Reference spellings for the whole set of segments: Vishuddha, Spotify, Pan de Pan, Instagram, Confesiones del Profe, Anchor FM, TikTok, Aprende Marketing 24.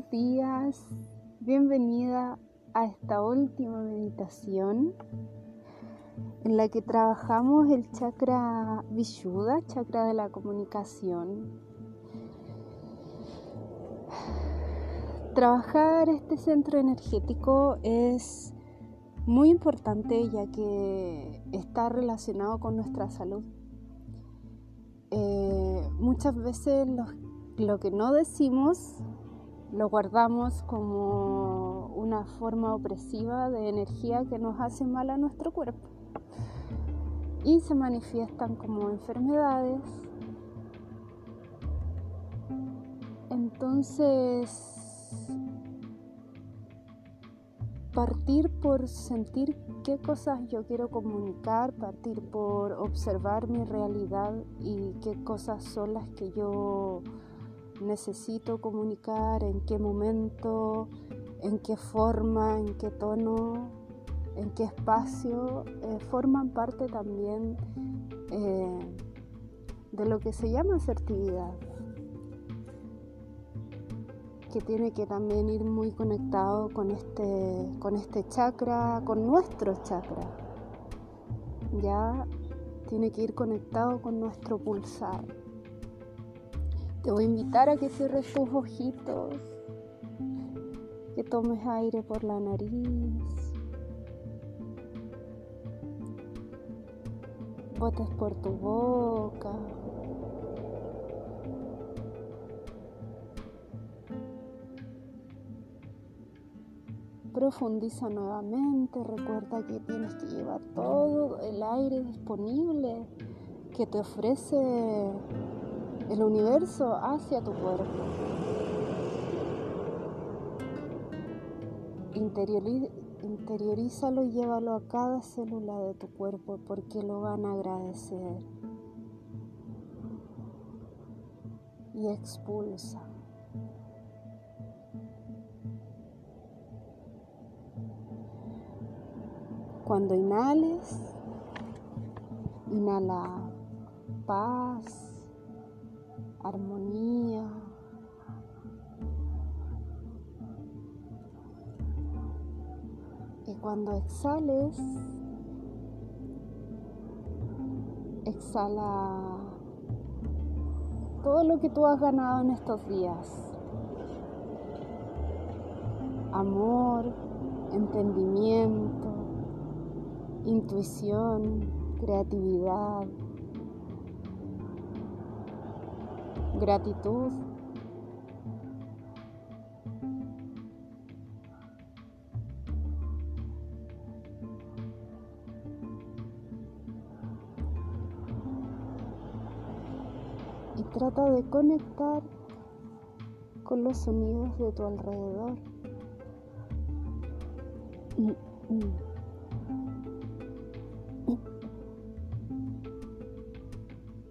Buenos días, bienvenida a esta última meditación en la que trabajamos el chakra Vishuddha, chakra de la comunicación. Trabajar este centro energético es muy importante ya que está relacionado con nuestra salud. Muchas veces lo que no decimos lo guardamos como una forma opresiva de energía que nos hace mal a nuestro cuerpo y se manifiestan como enfermedades. Entonces, partir por sentir qué cosas yo quiero comunicar, partir por observar mi realidad y qué cosas son las que yo necesito comunicar, en qué momento, en qué forma, en qué tono, en qué espacio, forman parte también de lo que se llama asertividad, que tiene que también ir muy conectado con este chakra, con nuestro chakra. Ya tiene que ir conectado con nuestro pulsar. Te voy a invitar a que cierres tus ojitos, que tomes aire por la nariz, botes por tu boca, profundiza nuevamente, recuerda que tienes que llevar todo el aire disponible que te ofrece el universo hacia tu cuerpo. Interiorízalo y llévalo a cada célula de tu cuerpo porque lo van a agradecer. Y expulsa. Cuando inhales, inhala paz, armonía, y cuando exhales, exhala todo lo que tú has ganado en estos días: amor, entendimiento, intuición, creatividad, gratitud. Y trata de conectar con los sonidos de tu alrededor.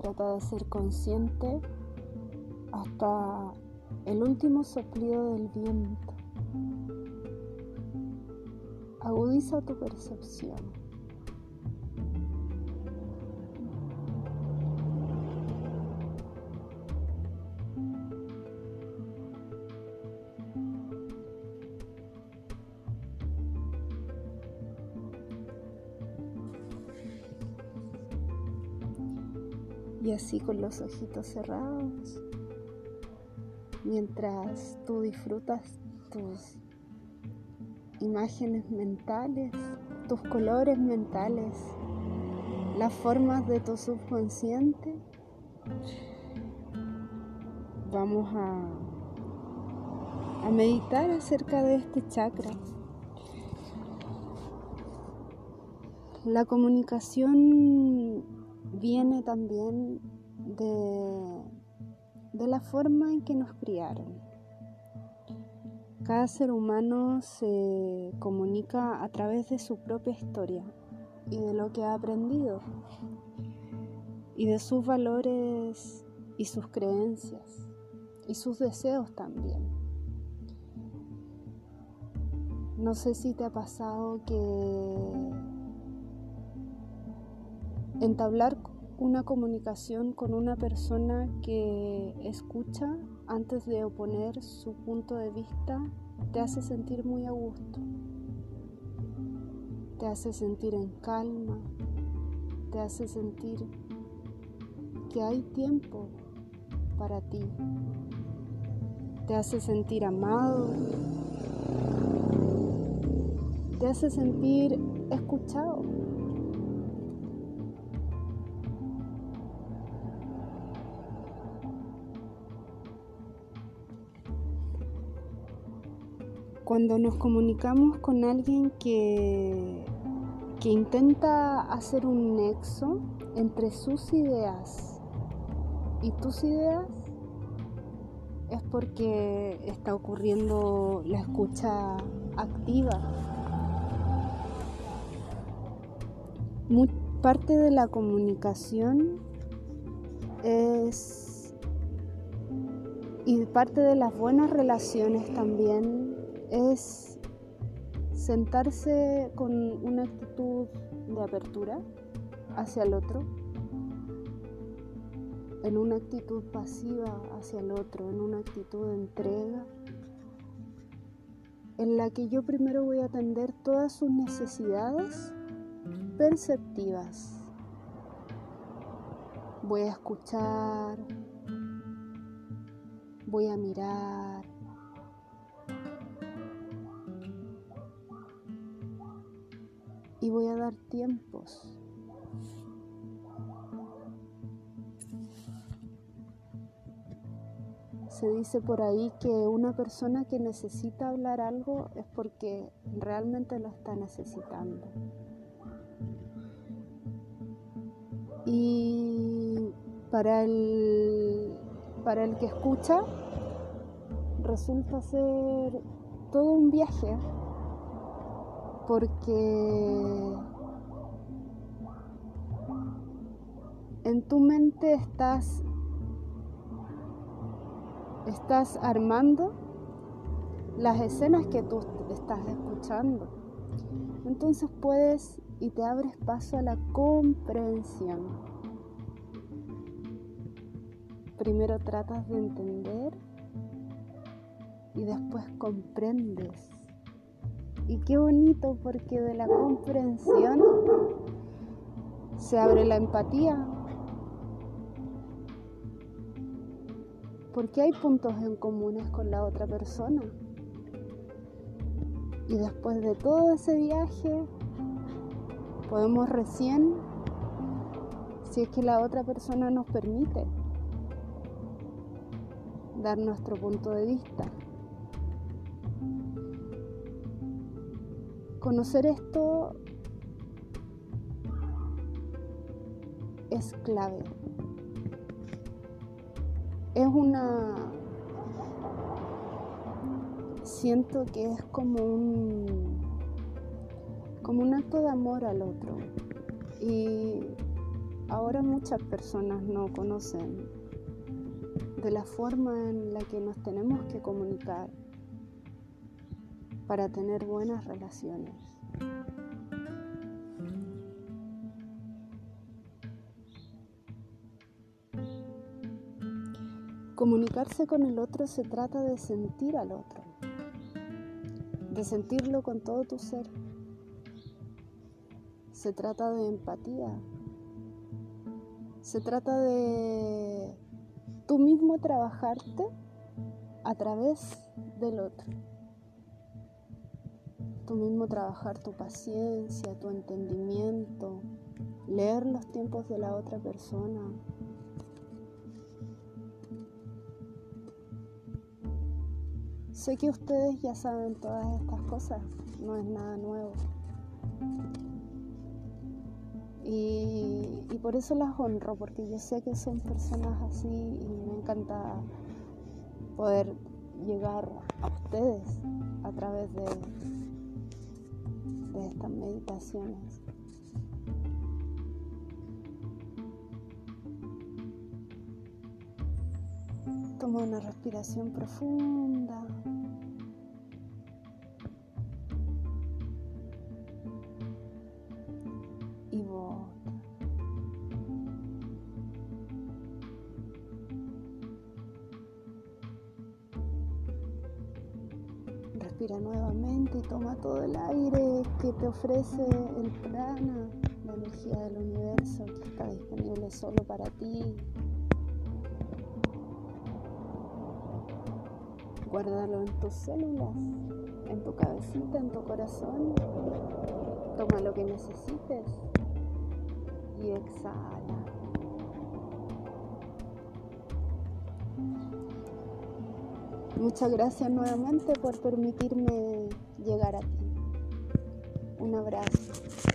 Trata de ser consciente hasta el último soplido del viento. Agudiza tu percepción. Y así, con los ojitos cerrados, mientras tú disfrutas tus imágenes mentales, tus colores mentales, las formas de tu subconsciente, vamos a meditar acerca de este chakra. La comunicación viene también de la forma en que nos criaron. Cada ser humano se comunica a través de su propia historia y de lo que ha aprendido y de sus valores y sus creencias y sus deseos también. No sé si te ha pasado que entablar una comunicación con una persona que escucha antes de oponer su punto de vista, te hace sentir muy a gusto, te hace sentir en calma, te hace sentir que hay tiempo para ti, te hace sentir amado, te hace sentir escuchado. Cuando nos comunicamos con alguien que intenta hacer un nexo entre sus ideas y tus ideas, es porque está ocurriendo la escucha activa. Muy parte de la comunicación es, y parte de las buenas relaciones también, es sentarse con una actitud de apertura hacia el otro, en una actitud pasiva hacia el otro, en una actitud de entrega, en la que yo primero voy a atender todas sus necesidades perceptivas. Voy a escuchar, voy a mirar, y voy a dar tiempos. Se dice por ahí que una persona que necesita hablar algo es porque realmente lo está necesitando. Y para el que escucha, resulta ser todo un viaje, porque en tu mente estás armando las escenas que tú estás escuchando. Entonces puedes y te abres paso a la comprensión. Primero tratas de entender y después comprendes. Y qué bonito, porque de la comprensión se abre la empatía. Porque hay puntos en comunes con la otra persona. Y después de todo ese viaje, podemos recién, si es que la otra persona nos permite, dar nuestro punto de vista. Conocer esto es clave. Siento que es como un acto de amor al otro. Y ahora muchas personas no conocen de la forma en la que nos tenemos que comunicar para tener buenas relaciones. Comunicarse con el otro se trata de sentir al otro, de sentirlo con todo tu ser. Se trata de empatía. Se trata de tú mismo trabajarte a través del otro. Tú mismo trabajar tu paciencia, tu entendimiento, leer los tiempos de la otra persona. Sé que ustedes ya saben todas estas cosas, no es nada nuevo. Y por eso las honro, porque yo sé que son personas así y me encanta poder llegar a ustedes a través de estas meditaciones. Toma una respiración profunda. Y bota. Respira nuevamente, toma todo el aire que te ofrece el prana, la energía del universo que está disponible solo para ti. Guárdalo en tus células, en tu cabecita, en tu corazón. Toma lo que necesites y exhala. Muchas gracias nuevamente por permitirme llegar a ti. Un abrazo.